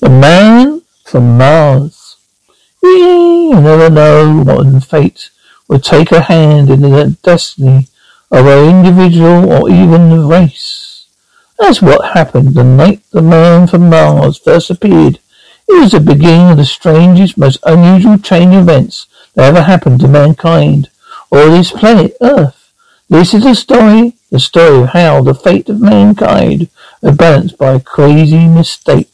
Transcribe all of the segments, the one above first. The man from Mars. You never know what fate will take a hand in the destiny of an individual or even a race. That's what happened the night the man from Mars first appeared. It was the beginning of the strangest, most unusual chain of events that ever happened to mankind or this planet Earth. This is the story of how the fate of mankind was balanced by a crazy mistake.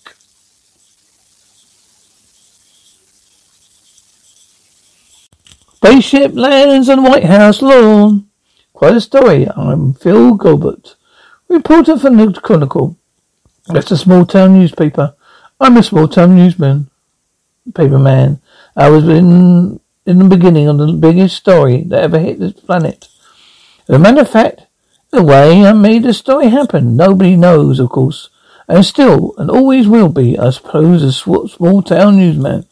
Spaceship lands on White House lawn. Quite a story. I'm Phil Gobert, reporter for New Chronicle. That's a small-town newspaper. I'm a small-town newsman, paperman. I was in the beginning of the biggest story that ever hit this planet. As a matter of fact, the way I made the story happen, nobody knows, of course, and still, and always will be, I suppose, a small-town newsman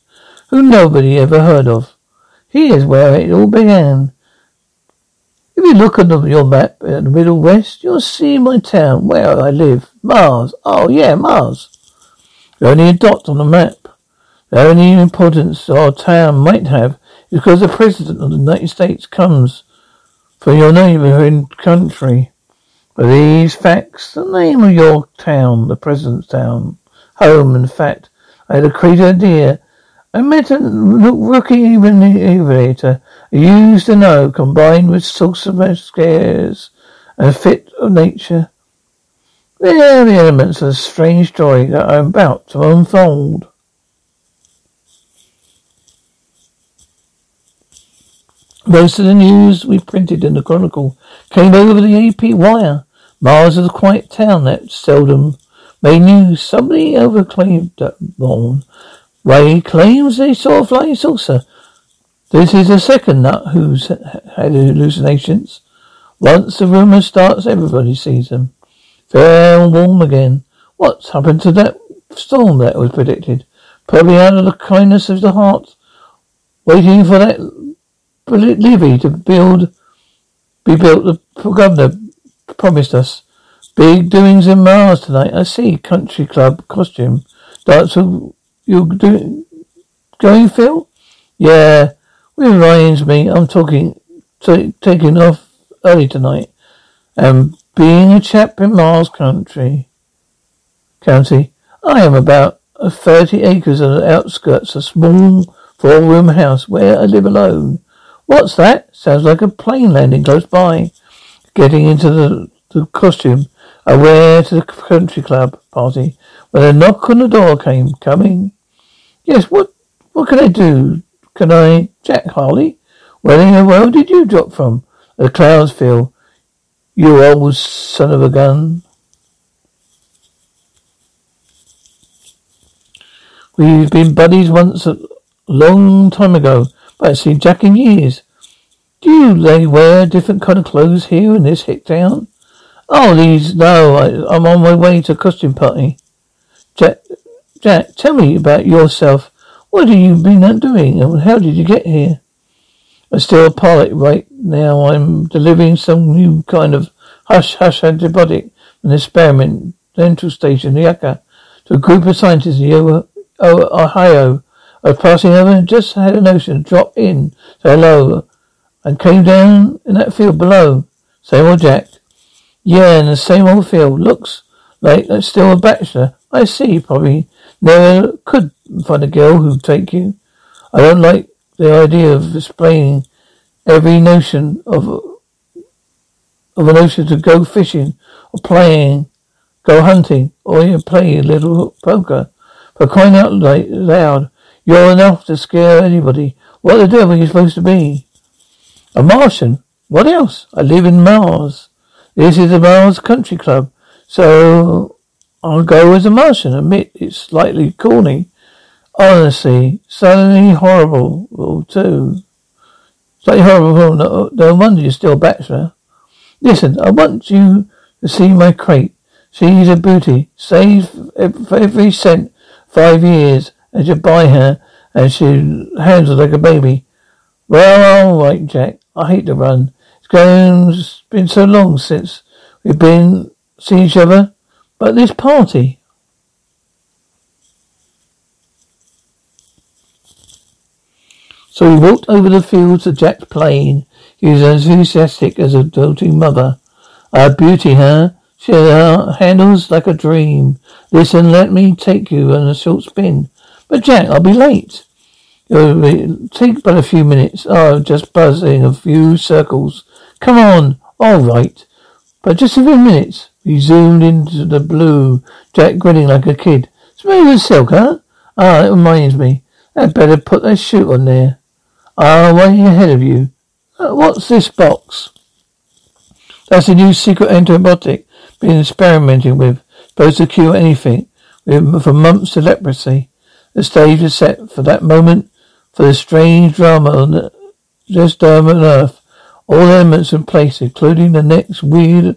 who nobody ever heard of. Here's where it all began. If you look at your map at the Middle West, you'll see my town where I live. Mars. Oh yeah, Mars. There's only a dot on the map. The only importance our town might have is because the President of the United States comes from your neighbouring country. But these facts, the name of your town, the President's town, home, in fact, I had a crazy idea. I met a rookie aviator who used to know, combined with salsa scares and a fit of nature. They're the elements of a strange story that I'm about to unfold. Most of the news we printed in the Chronicle came over the AP wire. Mars is a quiet town that seldom made news. Somebody overclaimed that one. Ray claims they saw a flying saucer. This is the second nut who's had hallucinations. Once the rumour starts, everybody sees them. Fair and warm again. What's happened to that storm that was predicted? Probably out of the kindness of the heart, waiting for that levy to be built. The governor promised us big doings in Mars tonight. I see country club costume starts to. You going, Phil? Yeah, it reminds me. I'm taking off early tonight and being a chap in Mars County. I am about 30 acres on the outskirts, a small 4-room house where I live alone. What's that? Sounds like a plane landing close by. Getting into the costume I wear to the country club party when a knock on the door came. Coming. Yes, what can I do? Can I? Jack Harley? Where did you drop from? The clouds, Phil. You old son of a gun. We've been buddies once a long time ago, but I haven't seen Jack in years. Do you wear different kind of clothes here in this hick town? Oh, these, no, I'm on my way to a costume party. Jack, tell me about yourself. What have you been doing and how did you get here? I'm still a pilot right now. I'm delivering some new kind of hush-hush antibiotic, an experiment, dental station, Yucca, to a group of scientists in Ohio. I was passing over and just had a notion to drop in, say hello, and came down in that field below. Same old Jack. Yeah, in the same old field. Looks like I'm still a bachelor. I see, probably never could find a girl who'd take you. I don't like the idea of explaining every notion of a notion to go fishing or playing, go hunting, or you play a little poker. But crying out loud, you're enough to scare anybody. What the devil are you supposed to be? A Martian? What else? I live in Mars. This is the Mars Country Club, so I'll go as a Martian. Admit it's slightly corny. Honestly, suddenly horrible, well, too. Slightly horrible, no wonder you're still a bachelor. Listen, I want you to see my crate. She's a booty. Save for every cent 5 years, and she'll buy her, and she'll handle like a baby. Well, all right, Jack. I hate to run. It's been so long since we've been seeing each other, but this party. So he walked over the fields to Jack's plane. He was as enthusiastic as a doting mother. A beauty, huh? She handles like a dream. Listen, let me take you on a short spin. But Jack, I'll be late. It'll take but a few minutes. Oh, just buzzing a few circles. Come on. All right. But just a few minutes. He zoomed into the blue, Jack grinning like a kid. Smooth as silk, huh? Ah, it reminds me. I'd better put that chute on there. Ah, way ahead of you. What's this box? That's a new secret antibiotic been experimenting with. Supposed to cure anything. From mumps to leprosy. The stage was set for that moment. For the strange drama on Earth, all elements in place, including the next weird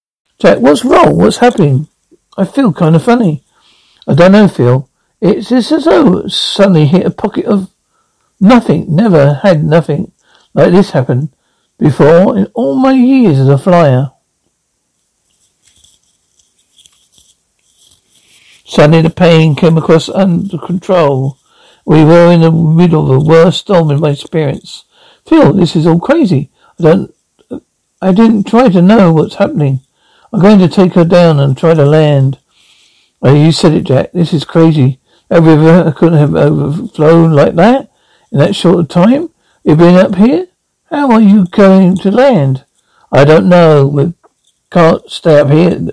Jack, what's wrong? What's happening? I feel kind of funny. I don't know, Phil. It's just as though suddenly hit a pocket of nothing. Never had nothing like this happen before in all my years as a flyer. Suddenly the pain came across under control. We were in the middle of the worst storm in my experience. Phil, this is all crazy. I didn't try to know what's happening. I'm going to take her down and try to land. Oh, you said it, Jack. This is crazy. That river couldn't have overflown like that in that short time. You've been up here? How are you going to land? I don't know. We can't stay up here. In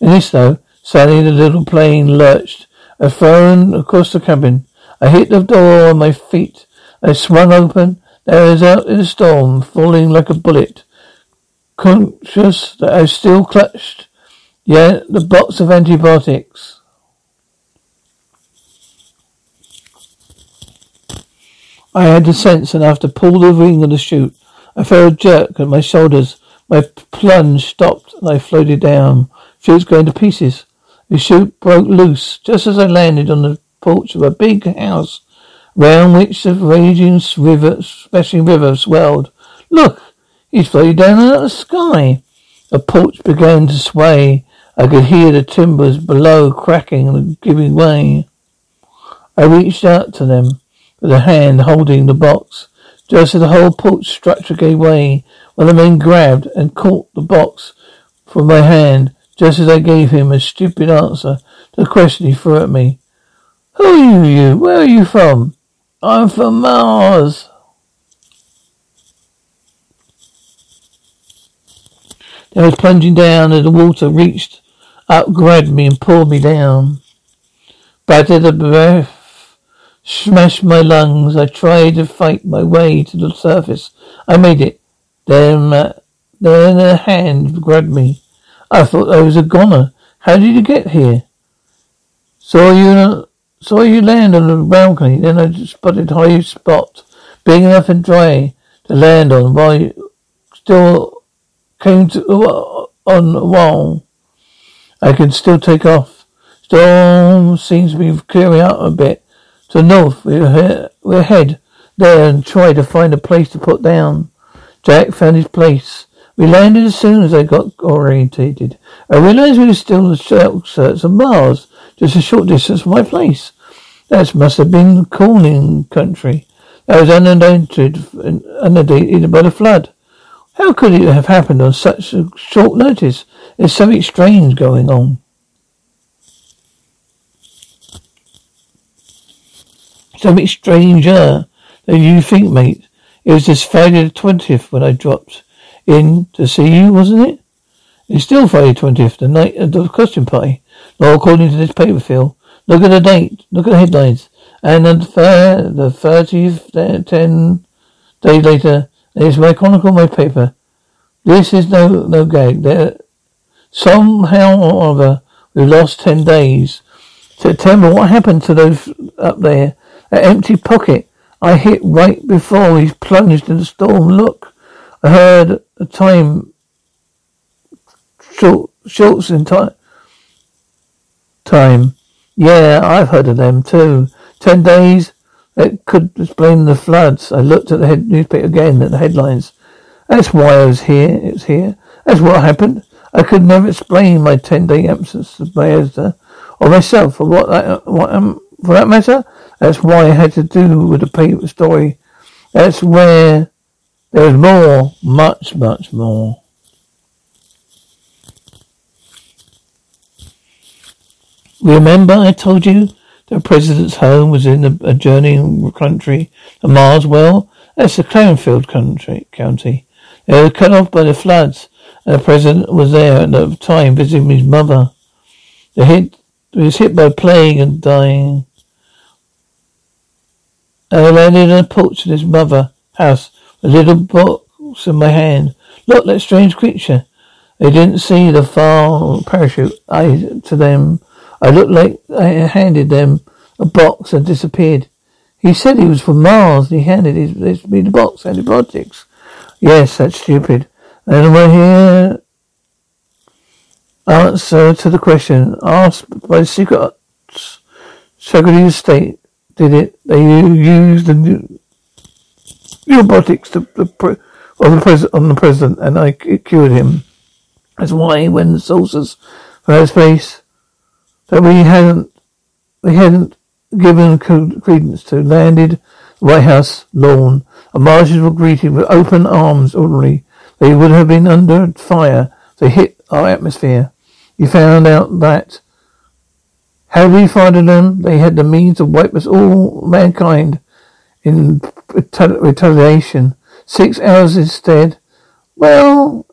this, though, suddenly the little plane lurched. I thrown across the cabin. I hit the door on my feet. I swung open. I was out in the storm, falling like a bullet, conscious that I still clutched the box of antibiotics. I had the sense enough to pull the ring of the chute. I felt a jerk at my shoulders. My plunge stopped and I floated down. Chute's going to pieces. The chute broke loose just as I landed on the porch of a big house round which the raging river, smashing river swelled. Look, he's floated down out of the sky. The porch began to sway. I could hear the timbers below cracking and giving way. I reached out to them with a hand holding the box. Just as the whole porch structure gave way, one of the men grabbed and caught the box from my hand, just as I gave him a stupid answer to the question he threw at me. Who are you? Where are you from? I'm from Mars. I was plunging down as the water reached up, grabbed me and pulled me down. Battered the breath smashed my lungs. I tried to fight my way to the surface. I made it. Then a hand grabbed me. I thought I was a goner. How did you get here? Saw you land on the balcony. Then I spotted high spot, big enough and dry to land on, while you still came to on the wall. I can still take off. Storm seems to be clearing up a bit. To the north, we'll head there and try to find a place to put down. Jack found his place. We landed as soon as I got orientated. I realized we were still in the search of Mars, just a short distance from my place. That must have been Corning country. That was inundated by the flood. How could it have happened on such a short notice? There's something strange going on. Something stranger than you think, mate. It was this Friday the 20th when I dropped in to see you, wasn't it? It's still Friday 20th, the night of the costume party. Now, according to this paper, Phil, look at the date, look at the headlines. And the 30th, 10 days later, it's my chronicle, my paper. This is no gag. There, somehow or other, we've lost 10 days. September, what happened to those up there? An empty pocket I hit right before he plunged in the storm. Look. I heard a time shorts in time. Yeah, I've heard of them too. 10 days that could explain the floods. I looked at the newspaper again at the headlines. That's why I was here. It's here. That's what happened. I could never explain my 10-day absence of my editor or myself for for that matter. That's why I had to do with the paper story. That's where. There was more, much more. Remember I told you the president's home was in the adjoining country, the Mars? Well, that's the Clownfield county. They were cut off by the floods, and the president was there at the time visiting his mother. He was hit by plague and dying. I landed on a porch of his mother's house. A little box in my hand. Look, that strange creature. They didn't see the far parachute. I looked like I handed them a box and disappeared. He said he was from Mars. And he handed me the box, antibiotics. Yes, that's stupid. And we're here. Answer to the question asked by the secret Secretary of State. Did it? They used the new robotics on the president, and it cured him. That's why when the soldiers from outer space that we hadn't given credence to landed the White House lawn, and marchers were greeted with open arms. Ordinarily, they would have been under fire. They hit our atmosphere. You found out that had we fired them, they had the means to wipe us all mankind. In retaliation, 6 hours instead. Well,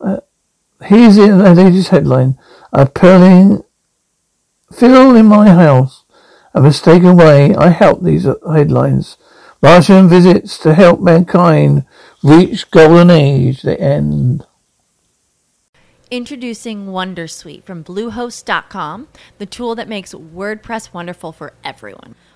here's the latest headline. I'm pulling Phil in my house. A mistaken way I helped these headlines. Last room visits to help mankind reach golden age, the end. Introducing WonderSuite from Bluehost.com, the tool that makes WordPress wonderful for everyone.